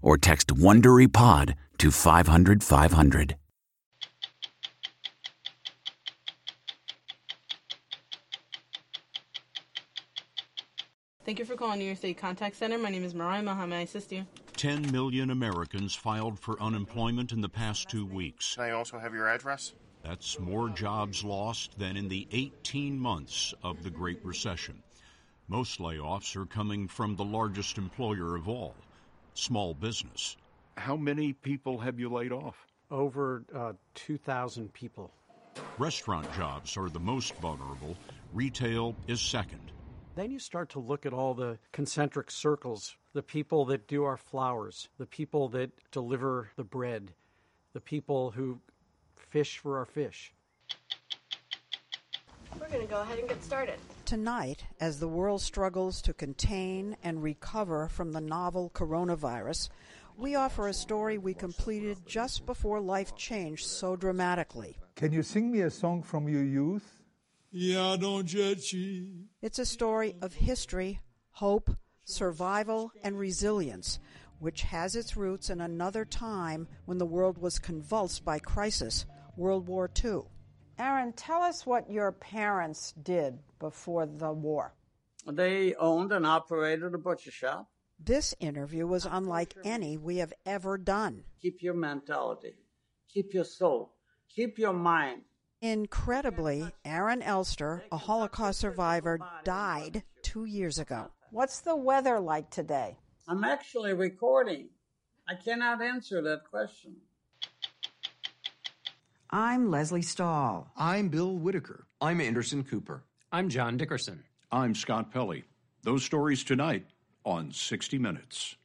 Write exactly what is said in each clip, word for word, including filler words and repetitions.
or text WonderyPod to five hundred five hundred. Thank you for calling New York State Contact Center. My name is Mariah Mohammed. May I assist you? Ten million Americans filed for unemployment in the past two weeks. Can I also have your address? That's more jobs lost than in the eighteen months of the Great Recession. Most layoffs are coming from the largest employer of all, small business. How many people have you laid off? Over uh, two thousand people. Restaurant jobs are the most vulnerable. Retail is second. Then you start to look at all the concentric circles, the people that do our flowers, the people that deliver the bread, the people who fish for our fish. We're going to go ahead and get started. Tonight, as the world struggles to contain and recover from the novel coronavirus, we offer a story we completed just before life changed so dramatically. Can you sing me a song from your youth? It's a story of history, hope, survival, and resilience, which has its roots in another time when the world was convulsed by crisis, World War Two. Aaron, tell us what your parents did before the war. They owned and operated a butcher shop. This interview was unlike any we have ever done. Keep your mentality. Keep your soul. Keep your mind. Incredibly, Aaron Elster, a Holocaust survivor, died two years ago. What's the weather like today? I'm actually recording. I cannot answer that question. I'm Leslie Stahl. I'm Bill Whitaker. I'm Anderson Cooper. I'm John Dickerson. I'm Scott Pelley. Those stories tonight on sixty minutes.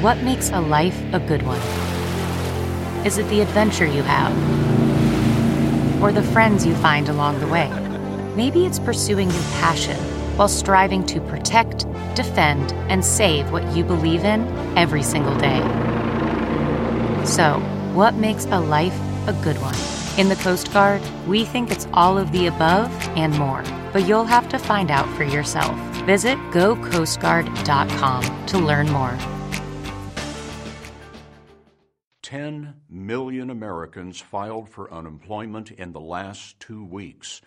What makes a life a good one? Is it the adventure you have? Or the friends you find along the way? Maybe it's pursuing your passion while striving to protect, defend, and save what you believe in every single day. So, what makes a life a good one? In the Coast Guard, we think it's all of the above and more, but you'll have to find out for yourself. Visit go coast guard dot com to learn more. Ten million Americans filed for unemployment in the last two weeks.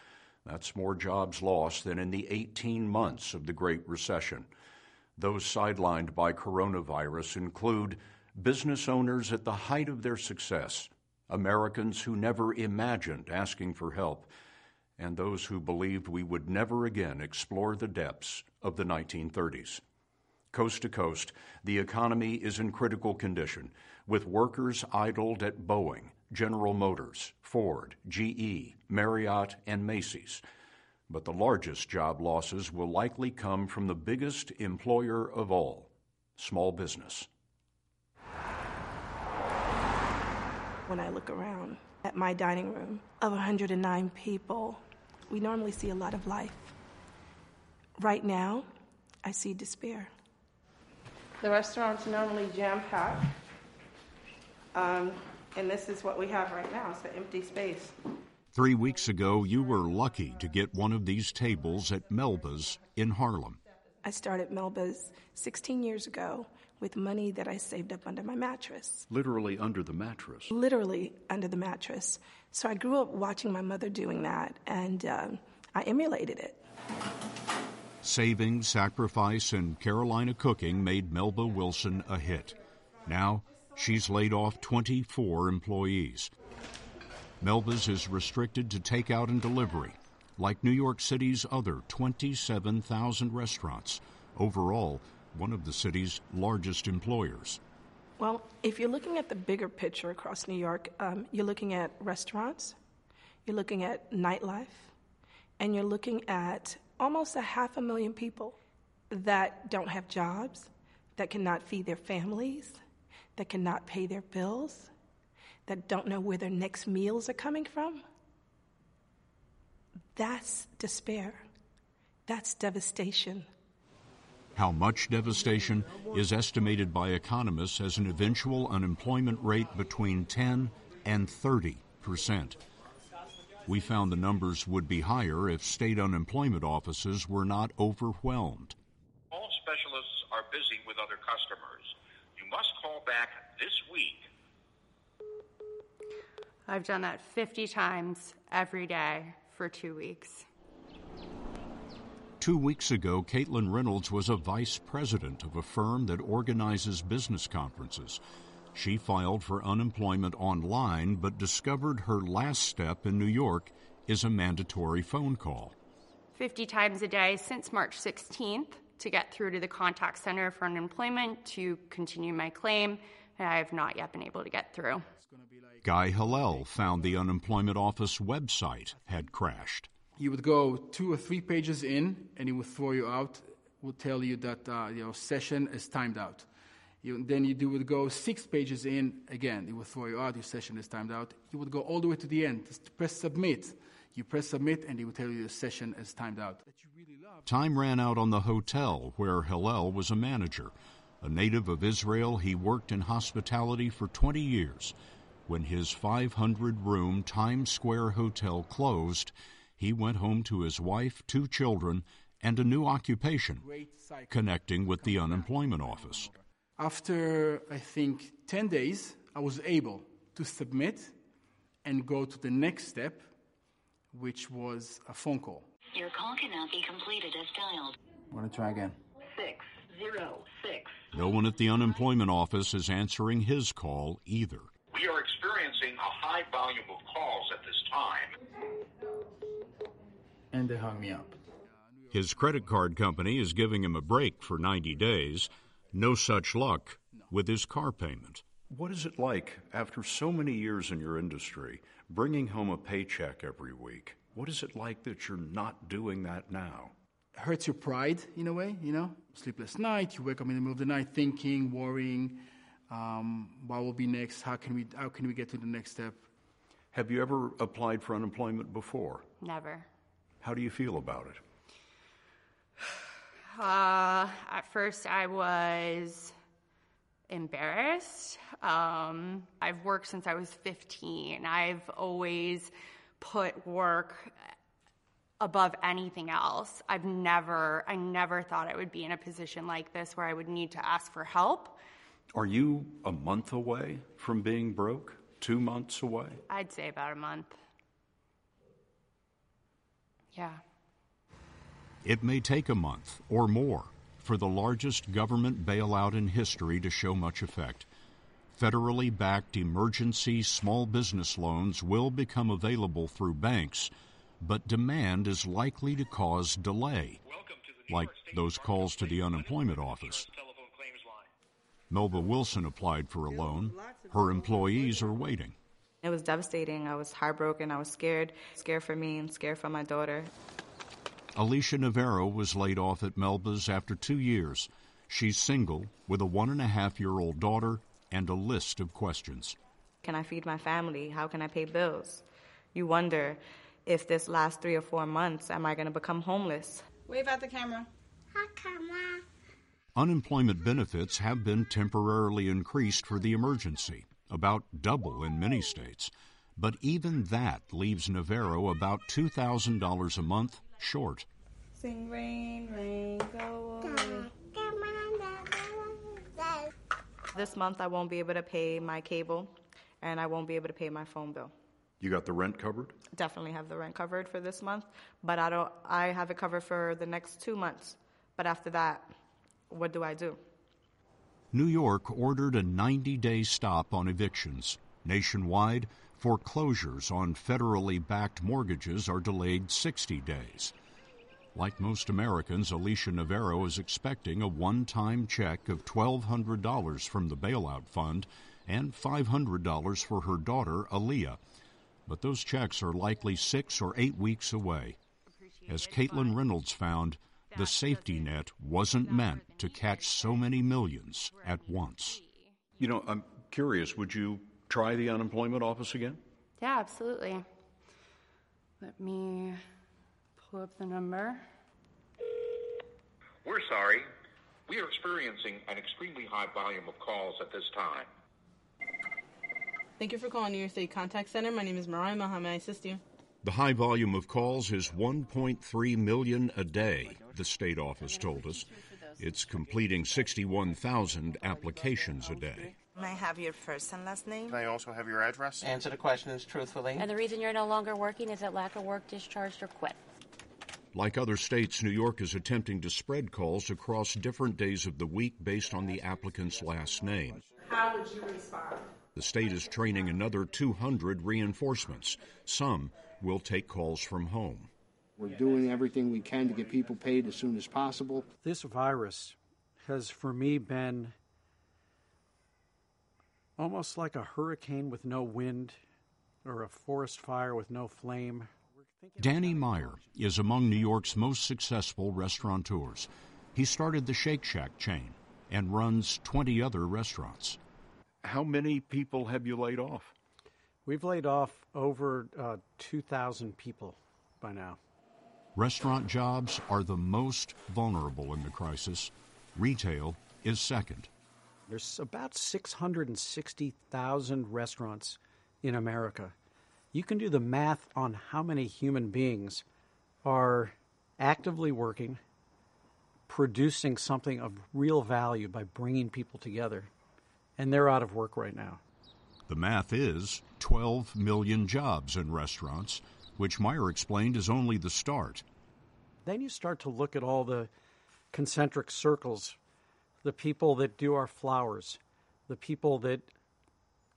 That's more jobs lost than in the eighteen months of the Great Recession. Those sidelined by coronavirus include business owners at the height of their success, Americans who never imagined asking for help, and those who believed we would never again explore the depths of the nineteen thirties. Coast to coast, the economy is in critical condition, with workers idled at Boeing, General Motors, Ford, G E, Marriott, and Macy's. But the largest job losses will likely come from the biggest employer of all, small business. When I look around at my dining room of one hundred nine people, we normally see a lot of life. Right now, I see despair. The restaurant's normally jam-packed, um, and this is what we have right now. It's an empty space. Three weeks ago, you were lucky to get one of these tables at Melba's in Harlem. I started Melba's sixteen years ago with money that I saved up under my mattress. Literally under the mattress? Literally under the mattress. So I grew up watching my mother doing that, and um, I emulated it. Saving, sacrifice, and Carolina cooking made Melba Wilson a hit. Now, she's laid off twenty-four employees. Melba's is restricted to takeout and delivery, like New York City's other twenty-seven thousand restaurants, overall one of the city's largest employers. Well, if you're looking at the bigger picture across New York, um, you're looking at restaurants, you're looking at nightlife, and you're looking at almost a half a million people that don't have jobs, that cannot feed their families, that cannot pay their bills, that don't know where their next meals are coming from. That's despair. That's devastation. How much devastation is estimated by economists as an eventual unemployment rate between ten and thirty percent. We found the numbers would be higher if state unemployment offices were not overwhelmed. All specialists are busy with other customers. You must call back this week. I've done that fifty times every day for two weeks. Two weeks ago, Caitlin Reynolds was a vice president of a firm that organizes business conferences. She filed for unemployment online, but discovered her last step in New York is a mandatory phone call. fifty times a day since March sixteenth to get through to the contact center for unemployment to continue my claim, and I have not yet been able to get through. Guy Hillel found the unemployment office website had crashed. You would go two or three pages in, and it would throw you out, would tell you that uh, your session is timed out. You, then you do, would go six pages in, again, it would throw you out, your session is timed out. You would go all the way to the end, just press submit. You press submit, and it would tell you your session is timed out. Time ran out on the hotel where Hillel was a manager. A native of Israel, he worked in hospitality for twenty years. When his five hundred room Times Square hotel closed, he went home to his wife, two children, and a new occupation, connecting with the unemployment office. After, I think, ten days, I was able to submit and go to the next step, which was a phone call. Your call cannot be completed as dialed. I want to try again. Six, zero, six. No one at the unemployment office is answering his call either. We are experiencing a high volume of calls at this time. And they hung me up. His credit card company is giving him a break for ninety days. No such luck with his car payment. What is it like, after so many years in your industry, bringing home a paycheck every week? What is it like that you're not doing that now? It hurts your pride, in a way, you know? Sleepless night, you wake up in the middle of the night thinking, worrying, um, what will be next, how can we, how can we get to the next step? Have you ever applied for unemployment before? Never. How do you feel about it? Uh, at first, I was embarrassed. Um, I've worked since I was fifteen. I've always put work above anything else. I've never, I never thought I would be in a position like this where I would need to ask for help. Are you a month away from being broke? Two months away? I'd say about a month. Yeah. It may take a month or more for the largest government bailout in history to show much effect. Federally backed emergency small business loans will become available through banks, but demand is likely to cause delay, like those calls to the unemployment office. Melba Wilson applied for a loan. Her employees are waiting. It was devastating. I was heartbroken. I was scared. Scared for me and scared for my daughter. Alicia Navarro was laid off at Melba's after two years. She's single with a one-and-a-half-year-old daughter and a list of questions. Can I feed my family? How can I pay bills? You wonder if this last three or four months, am I going to become homeless? Wave at the camera. Hi, camera. Unemployment benefits have been temporarily increased for the emergency, about double in many states. But even that leaves Navarro about two thousand dollars a month short. Sing rain, rain, go away. This month I won't be able to pay my cable, and I won't be able to pay my phone bill. You got the rent covered? Definitely have the rent covered for this month, but I don't. I have it covered for the next two months. But after that, what do I do? New York ordered a ninety-day stop on evictions. Nationwide, foreclosures on federally backed mortgages are delayed sixty days. Like most Americans, Alicia Navarro is expecting a one-time check of twelve hundred dollars from the bailout fund and five hundred dollars for her daughter, Aaliyah. But those checks are likely six or eight weeks away. As Caitlin Reynolds found, the safety net wasn't meant to catch so many millions at once. You know, I'm curious, would you try the unemployment office again? Yeah, absolutely. Let me pull up the number. We're sorry. We are experiencing an extremely high volume of calls at this time. Thank you for calling New York State Contact Center. My name is Mariah Mohammed. I assist you. The high volume of calls is one point three million a day, the state office told us. It's completing sixty-one thousand applications a day. Can I have your first and last name? Can I also have your address? Answer the questions truthfully. And the reason you're no longer working is that lack of work, discharged, or quit. Like other states, New York is attempting to spread calls across different days of the week based on the applicant's last name. How would you respond? The state is training another two hundred reinforcements. Some will take calls from home. We're doing everything we can to get people paid as soon as possible. This virus has, for me, been almost like a hurricane with no wind or a forest fire with no flame. Danny Meyer is among New York's most successful restaurateurs. He started the Shake Shack chain and runs twenty other restaurants. How many people have you laid off? We've laid off over uh, two thousand people by now. Restaurant jobs are the most vulnerable in the crisis. Retail is second. There's about six hundred sixty thousand restaurants in America. You can do the math on how many human beings are actively working, producing something of real value by bringing people together. And they're out of work right now. The math is twelve million jobs in restaurants, which Meyer explained is only the start. Then you start to look at all the concentric circles, the people that do our flowers, the people that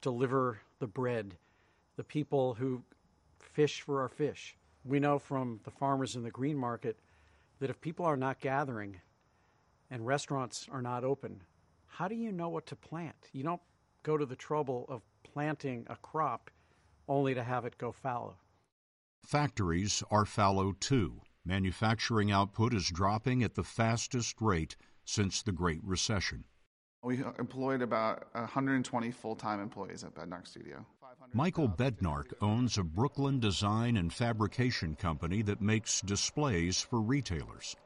deliver the bread, the people who fish for our fish. We know from the farmers in the green market that if people are not gathering and restaurants are not open, how do you know what to plant? You don't go to the trouble of planting a crop only to have it go fallow. Factories are fallow too. Manufacturing output is dropping at the fastest rate since the Great Recession. We employed about one hundred twenty full-time employees at Bednark Studio. Michael Bednark owns a Brooklyn design and fabrication company that makes displays for retailers.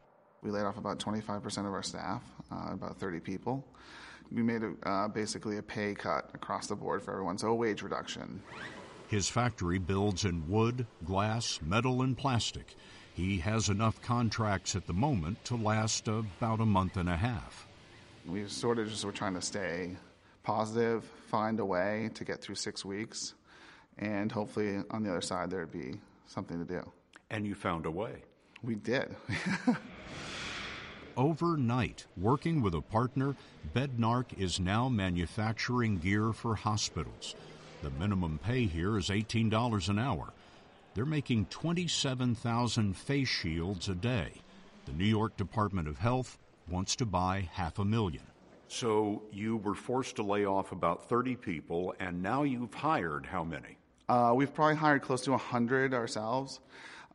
We laid off about twenty-five percent of our staff, uh, about thirty people. We made a, uh, basically a pay cut across the board for everyone, so a wage reduction. His factory builds in wood, glass, metal, and plastic. He has enough contracts at the moment to last about a month and a half. We sort of just were trying to stay positive, find a way to get through six weeks, and hopefully on the other side there'd be something to do. And you found a way. We did. Overnight, working with a partner, Bednark is now manufacturing gear for hospitals. The minimum pay here is eighteen dollars an hour. They're making twenty-seven thousand face shields a day. The New York Department of Health wants to buy half a million. So you were forced to lay off about thirty people, and now you've hired how many? Uh, we've probably hired close to one hundred ourselves.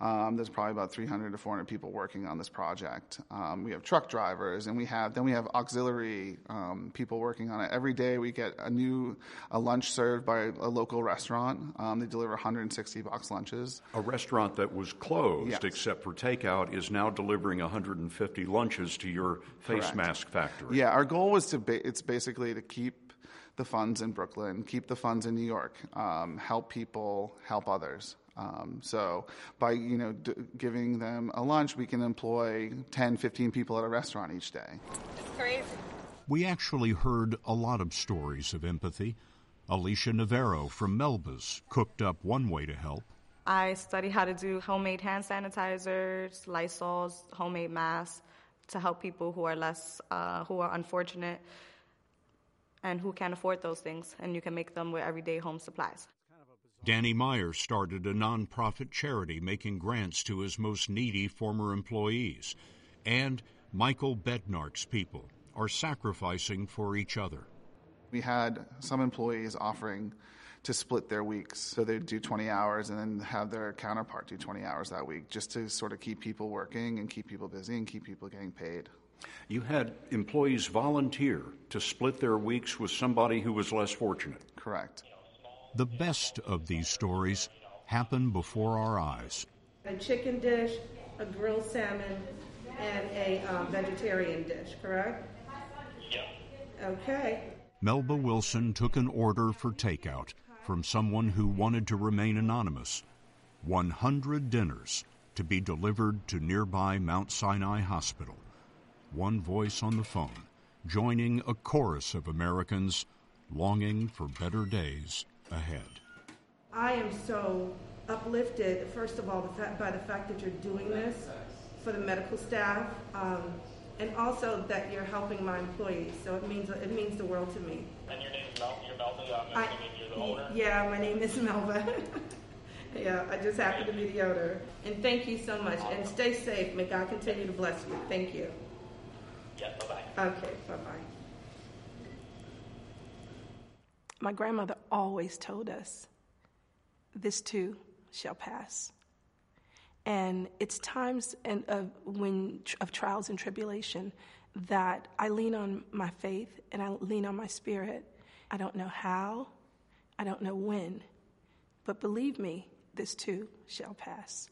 Um, there's probably about three hundred to four hundred people working on this project. Um, we have truck drivers, and we have then we have auxiliary um, people working on it. Every day we get a new a lunch served by a local restaurant. Um, they deliver one hundred sixty box lunches. A restaurant that was closed, yes, except for takeout, is now delivering one hundred fifty lunches to your face Correct. Mask factory. Yeah, our goal was to ba- it's basically to keep the funds in Brooklyn, keep the funds in New York, um, help people, help others. Um, so by, you know, d- giving them a lunch, we can employ ten, fifteen people at a restaurant each day. It's crazy. We actually heard a lot of stories of empathy. Alicia Navarro from Melba's cooked up one way to help. I studied how to do homemade hand sanitizers, Lysols, homemade masks to help people who are less, uh, who are unfortunate and who can't afford those things. And you can make them with everyday home supplies. Danny Meyer started a nonprofit charity making grants to his most needy former employees. And Michael Bednark's people are sacrificing for each other. We had some employees offering to split their weeks. So they'd do twenty hours and then have their counterpart do twenty hours that week, just to sort of keep people working and keep people busy and keep people getting paid. You had employees volunteer to split their weeks with somebody who was less fortunate. Correct. The best of these stories happen before our eyes. A chicken dish, a grilled salmon, and a uh, vegetarian dish, correct? Yeah. Okay. Melba Wilson took an order for takeout from someone who wanted to remain anonymous. one hundred dinners to be delivered to nearby Mount Sinai Hospital. One voice on the phone, joining a chorus of Americans longing for better days ahead. I am so uplifted, first of all, by the fact that you're doing this for the medical staff, um, and also that you're helping my employees. So it means it means the world to me. And your name is Melba? You're Melba? I'm assuming you're the owner? Yeah, my name is Melba. Yeah, I just happen to be the owner. And thank you so much. And stay safe. May God continue to bless you. Thank you. Yes, bye-bye. Okay, bye-bye. My grandmother always told us, this too shall pass. And it's times and of when of trials and tribulation that I lean on my faith and I lean on my spirit. I don't know how, I don't know when, but believe me, this too shall pass.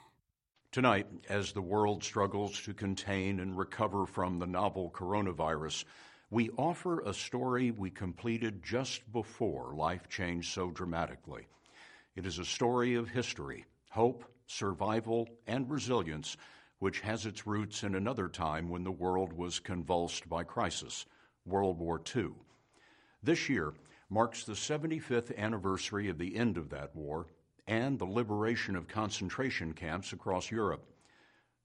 Tonight, as the world struggles to contain and recover from the novel coronavirus, we offer a story we completed just before life changed so dramatically. It is a story of history, hope, survival, and resilience, which has its roots in another time when the world was convulsed by crisis, World War Two. This year marks the seventy-fifth anniversary of the end of that war, and the liberation of concentration camps across Europe.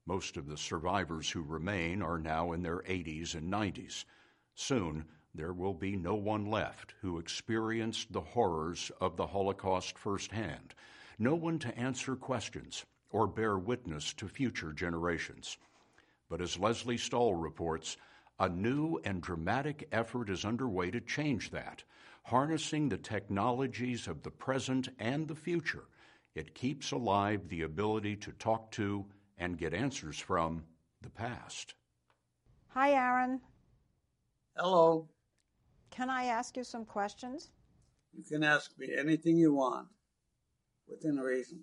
Most of the survivors who remain are now in their eighties and nineties. Soon, there will be no one left who experienced the horrors of the Holocaust firsthand, no one to answer questions or bear witness to future generations. But as Leslie Stahl reports, a new and dramatic effort is underway to change that. Harnessing the technologies of the present and the future, it keeps alive the ability to talk to and get answers from the past. Hi, Aaron. Hello. Can I ask you some questions? You can ask me anything you want, within reason.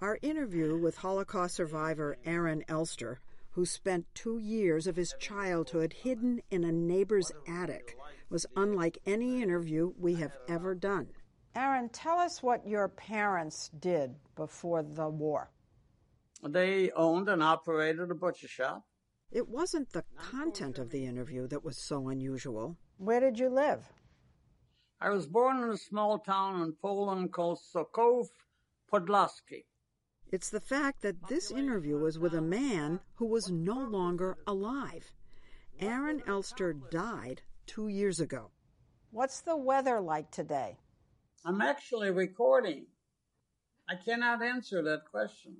Our interview with Holocaust survivor Aaron Elster, who spent two years of his childhood hidden in a neighbor's attic, was unlike any interview we have ever done. Aaron, tell us what your parents did before the war. They owned and operated a butcher shop. It wasn't the content of the interview that was so unusual. Where did you live? I was born in a small town in Poland called Sokow Podlaski. It's the fact that this interview was with a man who was no longer alive. Aaron Elster died two years ago. What's the weather like today? I'm actually recording. I cannot answer that question.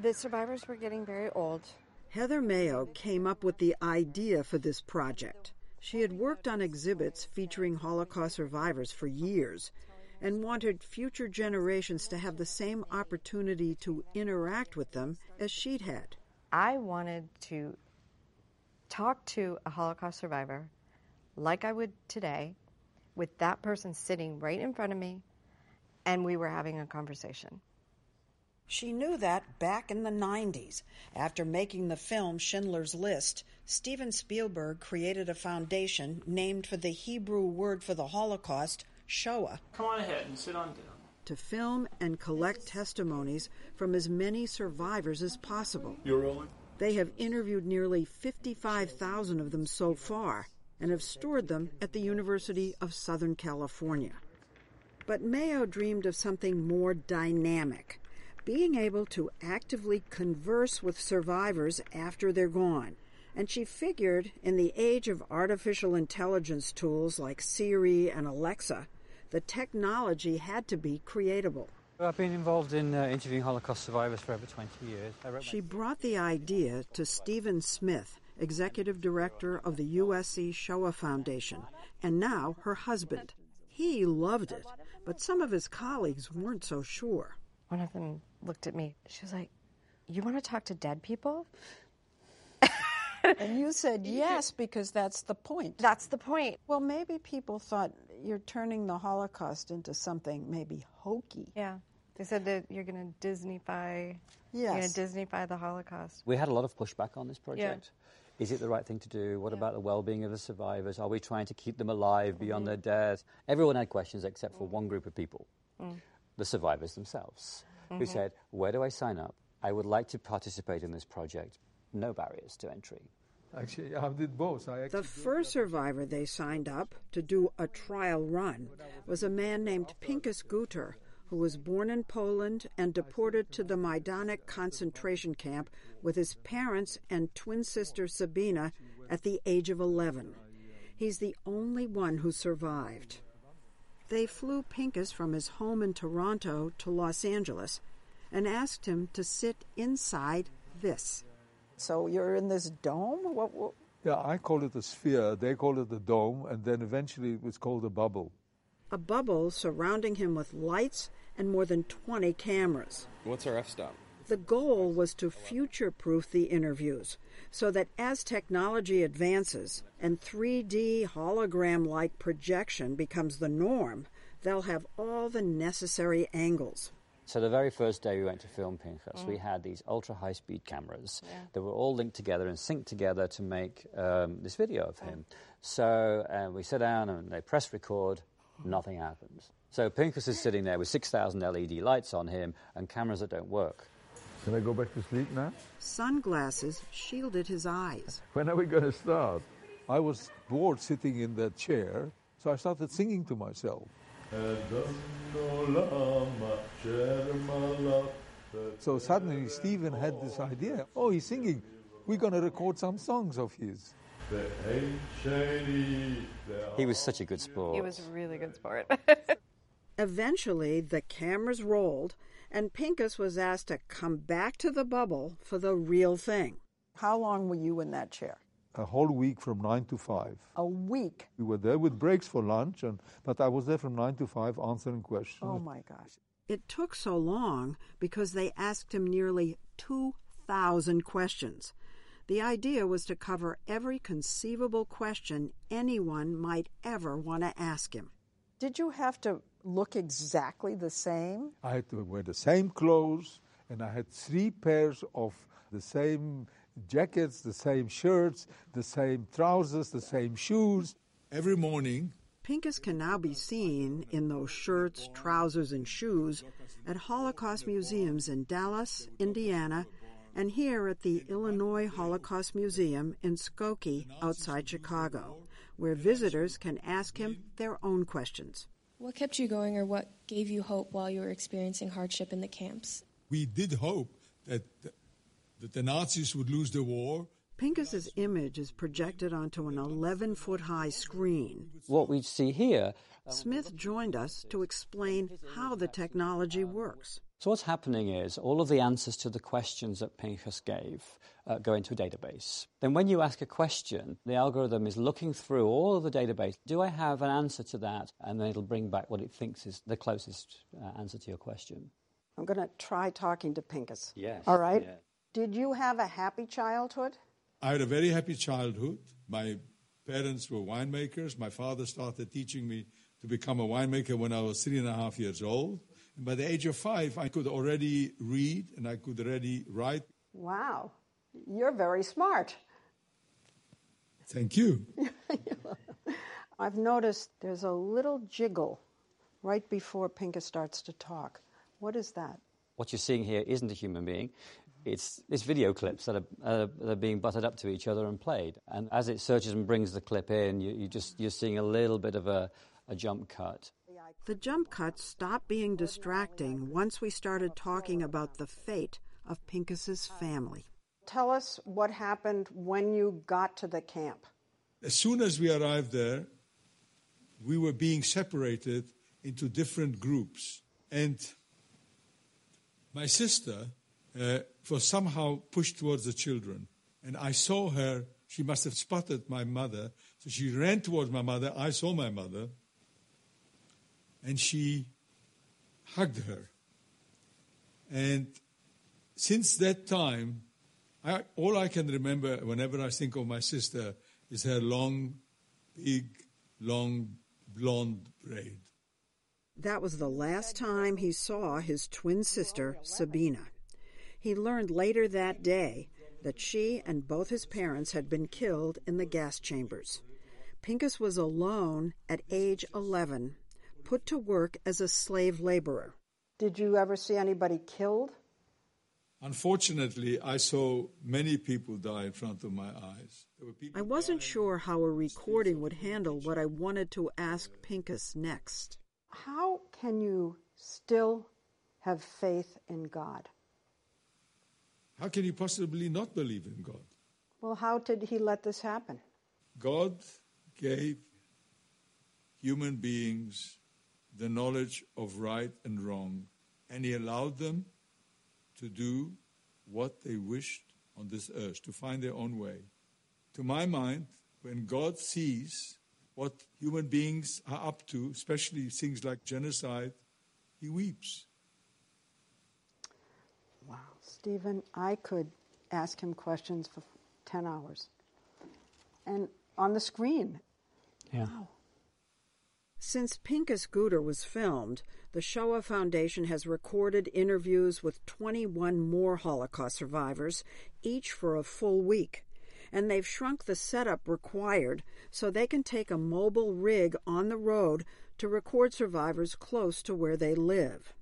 The survivors were getting very old. Heather Maio came up with the idea for this project. She had worked on exhibits featuring Holocaust survivors for years, and wanted future generations to have the same opportunity to interact with them as she'd had. I wanted to talk to a Holocaust survivor like I would today, with that person sitting right in front of me, and we were having a conversation. She knew that back in the nineties. After making the film Schindler's List, Steven Spielberg created a foundation named for the Hebrew word for the Holocaust, Shoah. Come on ahead and sit on down. To film and collect testimonies from as many survivors as possible. You're rolling. They have interviewed nearly fifty-five thousand of them so far and have stored them at the University of Southern California. But Mayo dreamed of something more dynamic, being able to actively converse with survivors after they're gone. And she figured in the age of artificial intelligence tools like Siri and Alexa, the technology had to be creatable. I've been involved in uh, interviewing Holocaust survivors for over twenty years. She brought the idea to Stephen Smith, executive director of the U S C Shoah Foundation, and now her husband. He loved it, but some of his colleagues weren't so sure. One of them looked at me. She was like, "You want to talk to dead people?" And you said yes, because that's the point. That's the point. Well, maybe people thought you're turning the Holocaust into something maybe hokey. Yeah. They said that you're going to Disney-fy, yes. You're going to Disney-fy the Holocaust. We had a lot of pushback on this project. Yeah. Is it the right thing to do? What yeah. about the well-being of the survivors? Are we trying to keep them alive beyond mm-hmm. their death? Everyone had questions except for mm-hmm. one group of people, mm-hmm. the survivors themselves, mm-hmm. who said, "Where do I sign up? I would like to participate in this project." No barriers to entry. Actually, I did both. I actually the first survivor they signed up to do a trial run was a man named Pinchas Gutter, who was born in Poland and deported to the Majdanek concentration camp with his parents and twin sister Sabina at the age of eleven. He's the only one who survived. They flew Pinchas from his home in Toronto to Los Angeles and asked him to sit inside this. So you're in this dome? What, what? Yeah, I call it a sphere. They call it the dome, and then eventually it was called a bubble. A bubble surrounding him with lights and more than twenty cameras. What's our f-stop? The goal was to future-proof the interviews so that as technology advances and three D hologram-like projection becomes the norm, they'll have all the necessary angles. So the very first day we went to film Pinchas, mm. we had these ultra-high-speed cameras yeah. that were all linked together and synced together to make um, this video of him. Mm. So uh, we sat down and they pressed record, nothing happens. So Pinchas is sitting there with six thousand L E D lights on him and cameras that don't work. Can I go back to sleep now? Sunglasses shielded his eyes. When are we going to start? I was bored sitting in that chair, so I started singing to myself. So suddenly Stephen had this idea. Oh, he's singing. We're going to record some songs of his. He was such a good sport. He was a really good sport. Eventually, the cameras rolled, and Pinchas was asked to come back to the bubble for the real thing. How long were you in that chair? A whole week from nine to five. A week? We were there with breaks for lunch, and but I was there from nine to five answering questions. Oh, my gosh. It took so long because they asked him nearly two thousand questions. The idea was to cover every conceivable question anyone might ever want to ask him. Did you have to look exactly the same? I had to wear the same clothes, and I had three pairs of the same jackets, the same shirts, the same trousers, the same shoes. Every morning, Pinchas can now be seen in those shirts, trousers, and shoes at Holocaust museums in Dallas, Indiana, and here at the Illinois Holocaust Museum in Skokie, outside Chicago, where visitors can ask him their own questions. What kept you going, or what gave you hope while you were experiencing hardship in the camps? We did hope that the, that the Nazis would lose the war. Pincus's image is projected onto an eleven-foot-high screen. What we see here... Smith joined us to explain how the technology works. So what's happening is all of the answers to the questions that Pinchas gave uh, go into a database. Then when you ask a question, the algorithm is looking through all of the database. Do I have an answer to that? And then it'll bring back what it thinks is the closest uh, answer to your question. I'm going to try talking to Pinchas. Yes. All right? Yeah. Did you have a happy childhood? I had a very happy childhood. My parents were winemakers. My father started teaching me to become a winemaker when I was three and a half years old. And by the age of five, I could already read and I could already write. Wow. You're very smart. Thank you. I've noticed there's a little jiggle right before Pinchas starts to talk. What is that? What you're seeing here isn't a human being. It's, it's video clips that are, uh, that are being butted up to each other and played. And as it searches and brings the clip in, you, you just, you're seeing a little bit of a, a jump cut. The jump cuts stopped being distracting once we started talking about the fate of Pincus's family. Tell us what happened when you got to the camp. As soon as we arrived there, we were being separated into different groups. And my sister... Uh, was somehow pushed towards the children. And I saw her. She must have spotted my mother. So she ran towards my mother. I saw my mother. And she hugged her. And since that time, I, all I can remember whenever I think of my sister is her long, big, long, blonde braid. That was the last time he saw his twin sister, Sabina. He learned later that day that she and both his parents had been killed in the gas chambers. Pinchas was alone at age eleven, put to work as a slave laborer. Did you ever see anybody killed? Unfortunately, I saw many people die in front of my eyes. There were people I wasn't sure how a recording would handle what I wanted to ask Pinchas next. How can you still have faith in God? How can you possibly not believe in God? Well, how did he let this happen? God gave human beings the knowledge of right and wrong, and he allowed them to do what they wished on this earth, to find their own way. To my mind, when God sees what human beings are up to, especially things like genocide, he weeps. Wow. Stephen, I could ask him questions for ten hours. And on the screen. Yeah. Wow. Since Pinchas Gutter was filmed, the Shoah Foundation has recorded interviews with twenty-one more Holocaust survivors, each for a full week. And they've shrunk the setup required so they can take a mobile rig on the road to record survivors close to where they live.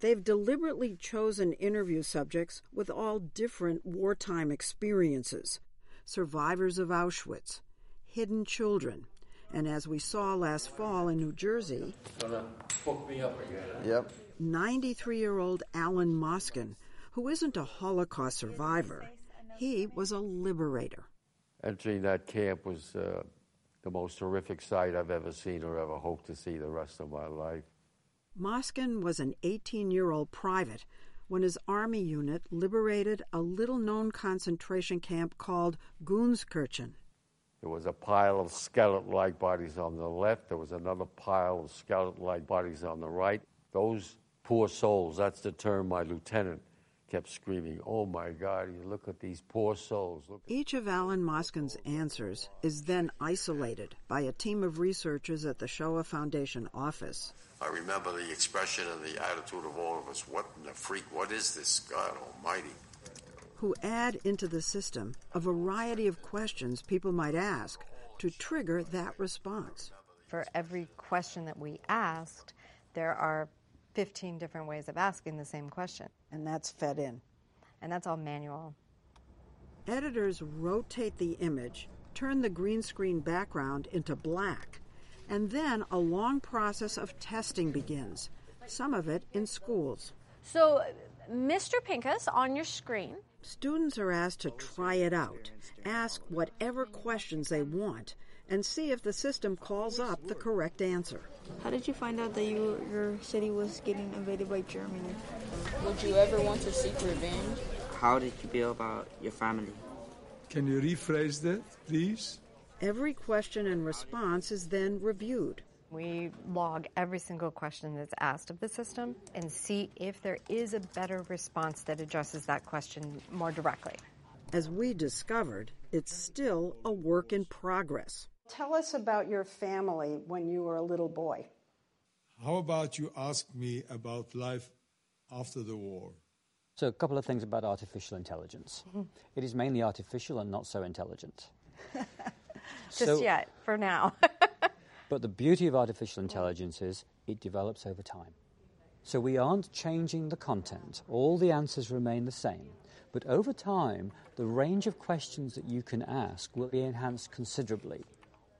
They've deliberately chosen interview subjects with all different wartime experiences. Survivors of Auschwitz, hidden children, and as we saw last fall in New Jersey, yep. ninety-three-year-old Alan Moskin, who isn't a Holocaust survivor. He was a liberator. Entering that camp was uh, the most horrific sight I've ever seen or ever hoped to see the rest of my life. Moskin was an eighteen-year-old private when his army unit liberated a little-known concentration camp called Gunskirchen. There was a pile of skeleton-like bodies on the left. There was another pile of skeleton-like bodies on the right. Those poor souls, that's the term my lieutenant kept screaming, "Oh my God, you look at these poor souls." Look. Each of Alan Moskin's answers is then isolated by a team of researchers at the Shoah Foundation office. I remember the expression and the attitude of all of us, "What in the freak, what is this, God Almighty?" Who add into the system a variety of questions people might ask to trigger that response. For every question that we asked, there are fifteen different ways of asking the same question. And that's fed in. And that's all manual. Editors rotate the image, turn the green screen background into black, and then a long process of testing begins, some of it in schools. So, Mister Pinchas, on your screen. Students are asked to try it out, ask whatever questions they want, and see if the system calls up the correct answer. How did you find out that you, your city was getting invaded by Germany? Would you ever want to seek revenge? How did you feel about your family? Can you rephrase that, please? Every question and response is then reviewed. We log every single question that's asked of the system and see if there is a better response that addresses that question more directly. As we discovered, it's still a work in progress. Tell us about your family when you were a little boy. How about you ask me about life after the war? So a couple of things about artificial intelligence. Mm-hmm. It is mainly artificial and not so intelligent. Just so, yet, for now. But the beauty of artificial intelligence is it develops over time. So we aren't changing the content. All the answers remain the same. But over time, the range of questions that you can ask will be enhanced considerably.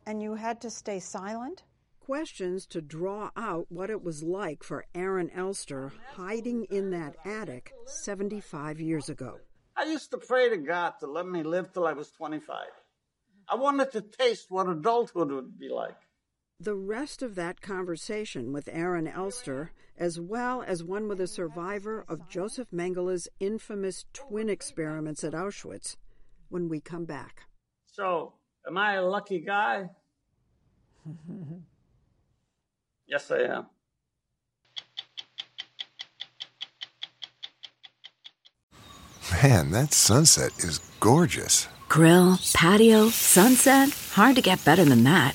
And you had to stay silent? Questions to draw out what it was like for Aaron Elster hiding in that attic seventy-five years ago. I used to pray to God to let me live till I was twenty-five. I wanted to taste what adulthood would be like. The rest of that conversation with Aaron Elster, as well as one with a survivor of Josef Mengele's infamous twin experiments at Auschwitz, when we come back. So, am I a lucky guy? Yes, I am. Man, that sunset is gorgeous. Grill, patio, sunset. Hard to get better than that.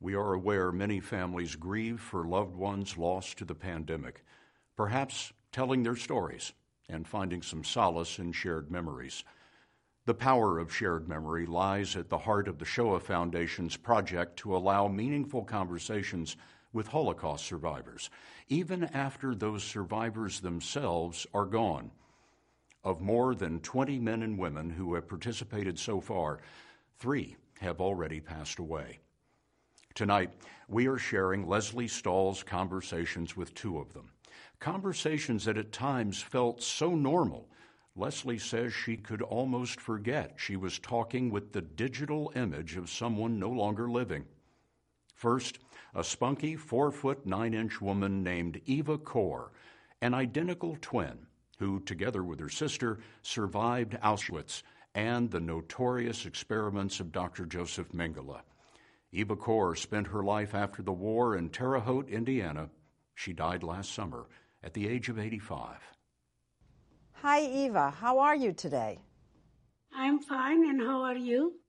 we are aware many families grieve for loved ones lost to the pandemic, perhaps telling their stories and finding some solace in shared memories. The power of shared memory lies at the heart of the Shoah Foundation's project to allow meaningful conversations with Holocaust survivors, even after those survivors themselves are gone. Of more than twenty men and women who have participated so far, three have already passed away. Tonight, we are sharing Leslie Stahl's conversations with two of them. Conversations that at times felt so normal, Leslie says she could almost forget she was talking with the digital image of someone no longer living. First, a spunky four-foot nine-inch woman named Eva Kor, an identical twin who, together with her sister, survived Auschwitz and the notorious experiments of Doctor Josef Mengele. Eva Kor spent her life after the war in Terre Haute, Indiana. She died last summer at the age of eighty-five. Hi, Eva. How are you today? I'm fine, and how are you?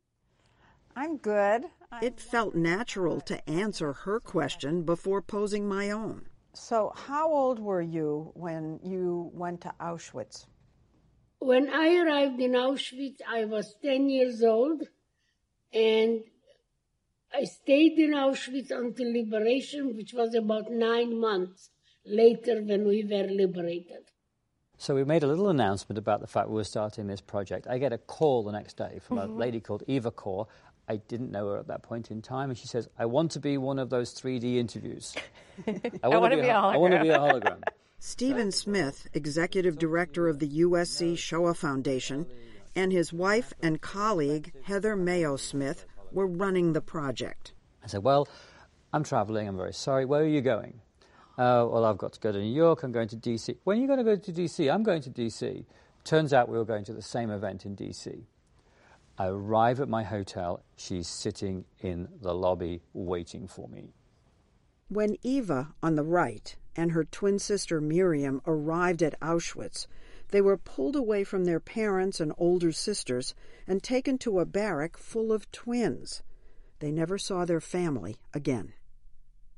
I'm good. It felt natural to answer her question before posing my own. So how old were you when you went to Auschwitz? When I arrived in Auschwitz, I was ten years old, and I stayed in Auschwitz until liberation, which was about nine months later when we were liberated. So we made a little announcement about the fact we were starting this project. I get a call the next day from mm-hmm. a lady called Eva Kor. I didn't know her at that point in time, and she says, "I want to be one of those three D interviews. I want, I want to, to be a, a hologram. I want to be a hologram." Stephen Smith, executive director of the U S C Shoah Foundation, and his wife and colleague, Heather Maio-Smith, were running the project. I said, well, I'm traveling, I'm very sorry, where are you going? Uh, well, I've got to go to New York, I'm going to D C. When are you going to go to D C? I'm going to D C. Turns out we were going to the same event in D C. I arrive at my hotel, she's sitting in the lobby waiting for me. When Eva, on the right, and her twin sister Miriam arrived at Auschwitz, they were pulled away from their parents and older sisters and taken to a barrack full of twins. They never saw their family again.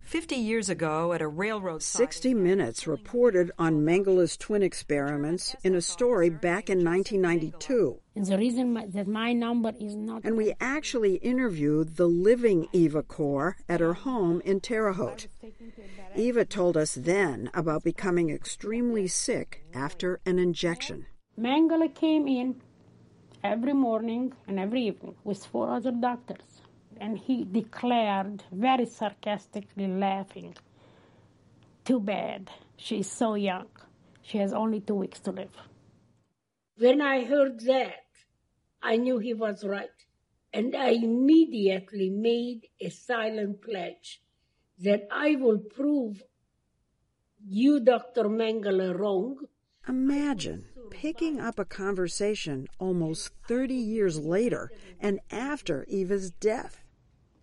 Fifty years ago, at a railroad sixty Minutes reported on Mengele's twin experiments in a story back in nineteen ninety-two. And the reason my, that my number is not... And we actually interviewed the living Eva Kor at her home in Terre Haute. Eva told us then about becoming extremely sick after an injection. Mengele came in every morning and every evening with four other doctors. And he declared, very sarcastically laughing, too bad, she's so young. She has only two weeks to live. When I heard that, I knew he was right. And I immediately made a silent pledge that I will prove you, Doctor Mengele, wrong. Imagine picking up a conversation almost thirty years later and after Eva's death.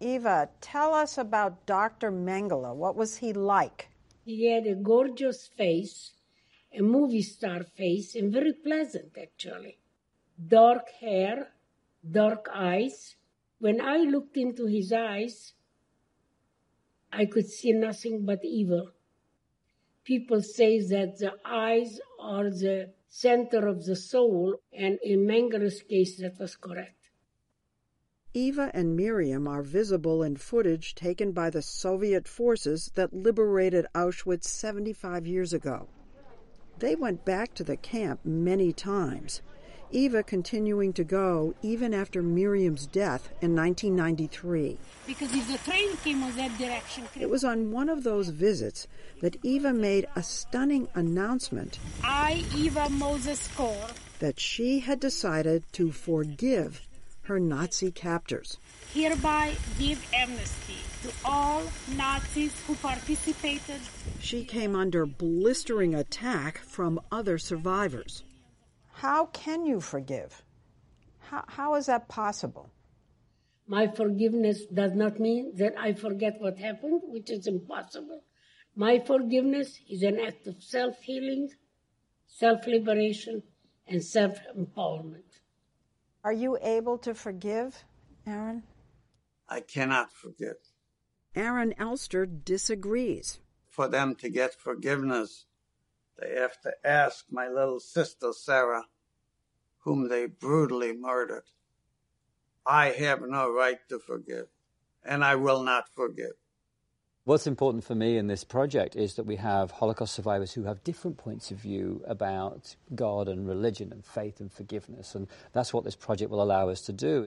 Eva, tell us about Doctor Mengele. What was he like? He had a gorgeous face, a movie star face, and very pleasant, actually. Dark hair, dark eyes. When I looked into his eyes, I could see nothing but evil. People say that the eyes are the center of the soul, and in Mengele's case, that was correct. Eva and Miriam are visible in footage taken by the Soviet forces that liberated Auschwitz seventy-five years ago. They went back to the camp many times, Eva continuing to go even after Miriam's death in nineteen ninety-three. Because if the train came in that direction... It was on one of those visits that Eva made a stunning announcement. I, Eva Moses Kor, that she had decided to forgive her Nazi captors. Hereby give amnesty to all Nazis who participated. She came under blistering attack from other survivors. How can you forgive? How, how is that possible? My forgiveness does not mean that I forget what happened, which is impossible. My forgiveness is an act of self-healing, self-liberation, and self-empowerment. Are you able to forgive, Aaron? I cannot forgive. Aaron Elster disagrees. For them to get forgiveness, they have to ask my little sister, Sarah, whom they brutally murdered. I have no right to forgive, and I will not forgive. What's important for me in this project is that we have Holocaust survivors who have different points of view about God and religion and faith and forgiveness, and that's what this project will allow us to do.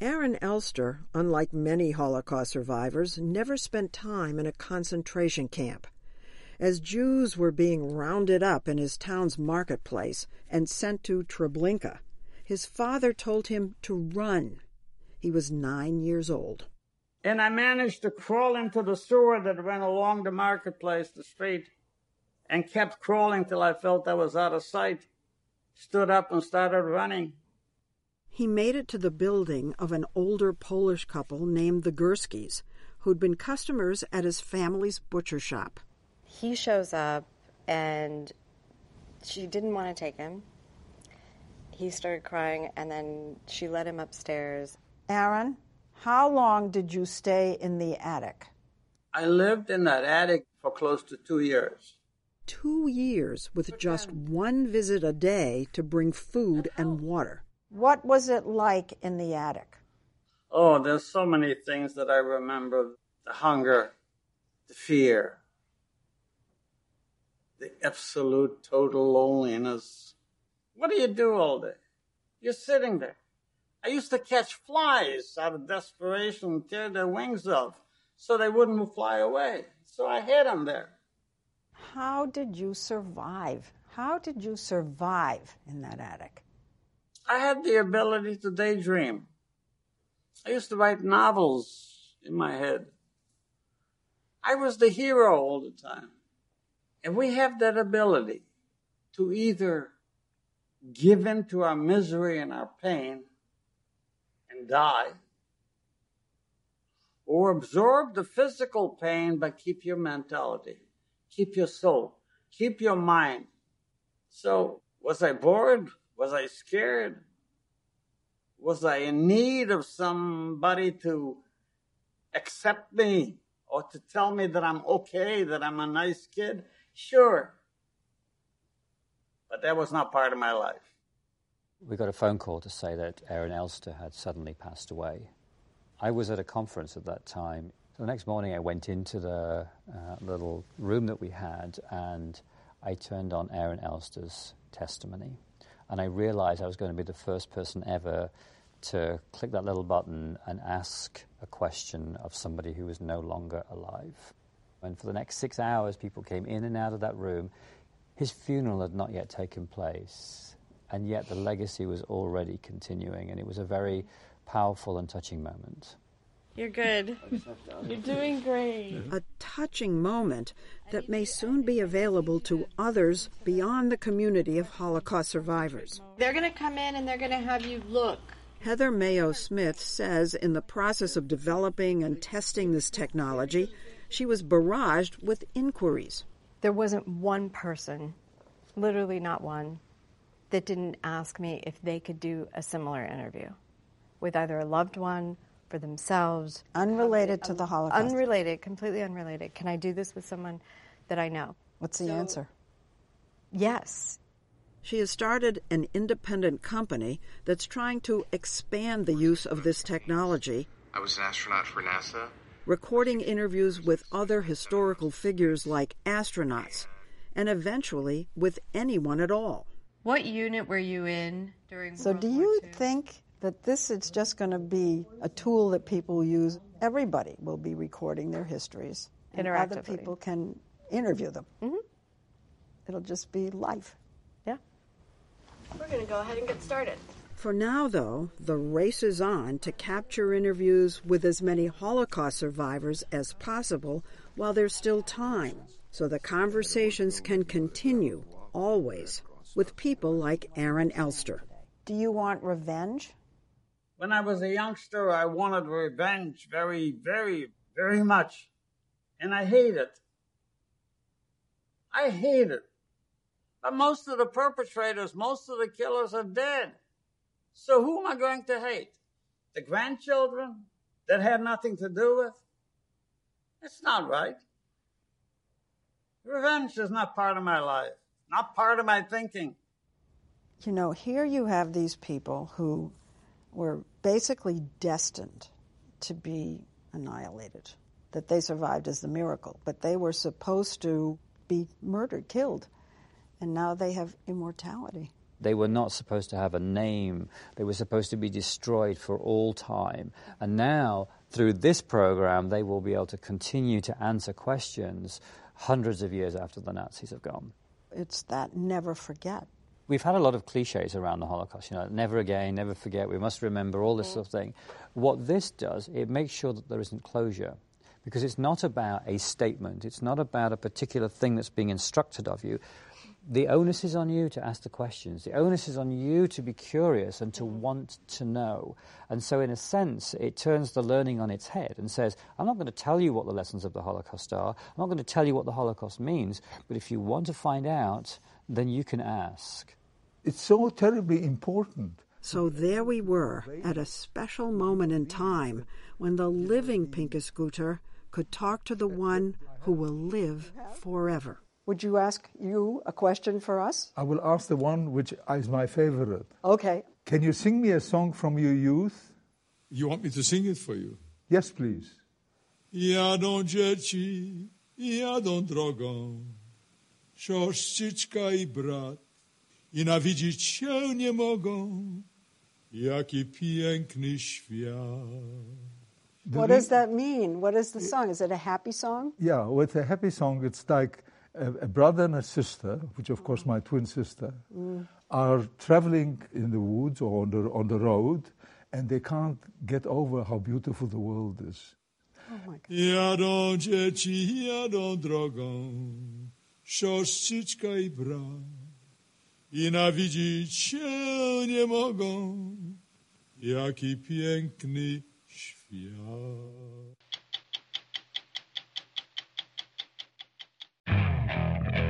Aaron Elster, unlike many Holocaust survivors, never spent time in a concentration camp. As Jews were being rounded up in his town's marketplace and sent to Treblinka, his father told him to run. He was nine years old. And I managed to crawl into the sewer that ran along the marketplace, the street, and kept crawling till I felt I was out of sight, stood up and started running. He made it to the building of an older Polish couple named the Gurskys, who'd been customers at his family's butcher shop. He shows up, and she didn't want to take him. He started crying, and then she led him upstairs. Aaron, how long did you stay in the attic? I lived in that attic for close to two years. Two years with just one visit a day to bring food and water. What was it like in the attic? Oh, there's so many things that I remember. The hunger, the fear. The absolute total loneliness. What do you do all day? You're sitting there. I used to catch flies out of desperation and tear their wings off so they wouldn't fly away. So I hid them there. How did you survive? How did you survive in that attic? I had the ability to daydream. I used to write novels in my head. I was the hero all the time. And we have that ability to either give in to our misery and our pain and die, or absorb the physical pain but keep your mentality, keep your soul, keep your mind. So was I bored? Was I scared? Was I in need of somebody to accept me or to tell me that I'm okay, that I'm a nice kid? Sure. But that was not part of my life. We got a phone call to say that Aaron Elster had suddenly passed away. I was at a conference at that time. The next morning I went into the uh, little room that we had and I turned on Aaron Elster's testimony. And I realized I was going to be the first person ever to click that little button and ask a question of somebody who was no longer alive. And for the next six hours, people came in and out of that room. His funeral had not yet taken place, and yet the legacy was already continuing, and it was a very powerful and touching moment. You're good. You're doing great. A touching moment that may soon be available to others beyond the community of Holocaust survivors. They're going to come in and they're going to have you look. Heather Maio-Smith says in the process of developing and testing this technology, she was barraged with inquiries. There wasn't one person, literally not one, that didn't ask me if they could do a similar interview with either a loved one for themselves. Unrelated to the Holocaust. Unrelated, completely unrelated. Can I do this with someone that I know? What's the so, answer? Yes. She has started an independent company that's trying to expand the use of this technology. I was an astronaut for NASA. Recording interviews with other historical figures like astronauts, and eventually with anyone at all. What unit were you in during World War Two? So do you think that this is just going to be a tool that people use? Everybody will be recording their histories. And other people can interview them. Mm-hmm. It'll just be life. Yeah. We're going to go ahead and get started. For now, though, the race is on to capture interviews with as many Holocaust survivors as possible while there's still time, so the conversations can continue, always, with people like Aaron Elster. Do you want revenge? When I was a youngster, I wanted revenge very, very, very much. And I hate it. I hate it. But most of the perpetrators, most of the killers are dead. So who am I going to hate? The grandchildren that had nothing to do with? It's not right. Revenge is not part of my life, not part of my thinking. You know, here you have these people who were basically destined to be annihilated, that they survived as the miracle, but they were supposed to be murdered, killed, and now they have immortality. They were not supposed to have a name. They were supposed to be destroyed for all time. And now, through this program, they will be able to continue to answer questions hundreds of years after the Nazis have gone. It's that never forget. We've had a lot of cliches around the Holocaust, you know, never again, never forget, we must remember, all this sort of thing. What this does, it makes sure that there isn't closure, because it's not about a statement, it's not about a particular thing that's being instructed of you. The onus is on you to ask the questions, the onus is on you to be curious and to want to know. And so in a sense, it turns the learning on its head and says, I'm not going to tell you what the lessons of the Holocaust are, I'm not going to tell you what the Holocaust means, but if you want to find out, then you can ask. It's so terribly important. So there we were, at a special moment in time, when the living Pinchas Gutter could talk to the one who will live forever. Would you ask you a question for us? I will ask the one which is my favorite. Okay. Can you sing me a song from your youth? You want me to sing it for you? Yes, please. Jadą dzieci, jadą drogą, siostrzyczka I brat. I nawidzić się nie mogą, jaki piękny świat. What does that mean? What is the song? Is it a happy song? Yeah, well, it's a happy song. It's like a, a brother and a sister, which of course my twin sister, mm. are traveling in the woods or on the, on the road, and they can't get over how beautiful the world is. Oh, my God.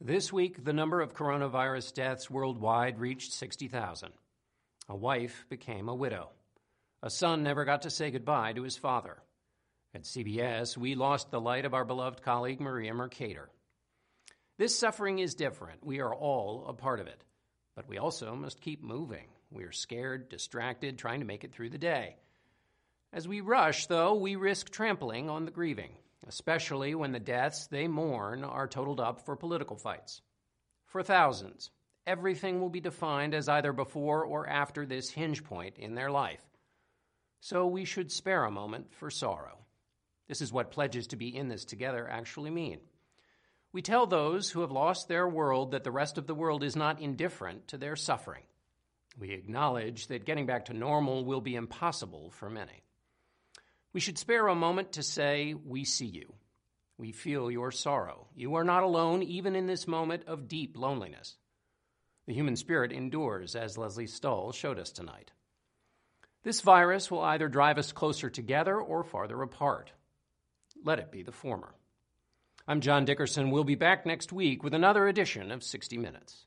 This week, the number of coronavirus deaths worldwide reached sixty thousand. A wife became a widow. A son never got to say goodbye to his father. At C B S, we lost the light of our beloved colleague, Maria Mercator. This suffering is different. We are all a part of it. But we also must keep moving. We are scared, distracted, trying to make it through the day. As we rush, though, we risk trampling on the grieving, especially when the deaths they mourn are totaled up for political fights. For thousands, everything will be defined as either before or after this hinge point in their life. So we should spare a moment for sorrow. This is what pledges to be in this together actually mean. We tell those who have lost their world that the rest of the world is not indifferent to their suffering. We acknowledge that getting back to normal will be impossible for many. We should spare a moment to say, we see you. We feel your sorrow. You are not alone, even in this moment of deep loneliness. The human spirit endures, as Leslie Stahl showed us tonight. This virus will either drive us closer together or farther apart. Let it be the former. I'm John Dickerson. We'll be back next week with another edition of sixty minutes.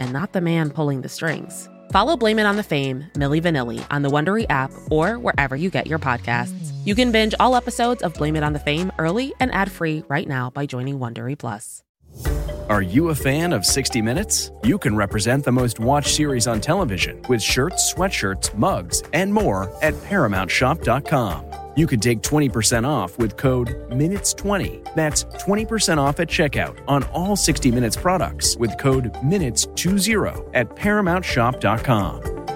and not the man pulling the strings? Follow Blame It on the Fame, Milli Vanilli, on the Wondery app or wherever you get your podcasts. You can binge all episodes of Blame It on the Fame early and ad-free right now by joining Wondery Plus. Are you a fan of sixty minutes? You can represent the most watched series on television with shirts, sweatshirts, mugs, and more at Paramount Shop dot com. You can take twenty percent off with code minutes twenty. That's twenty percent off at checkout on all sixty minutes products with code minutes twenty at Paramount Shop dot com.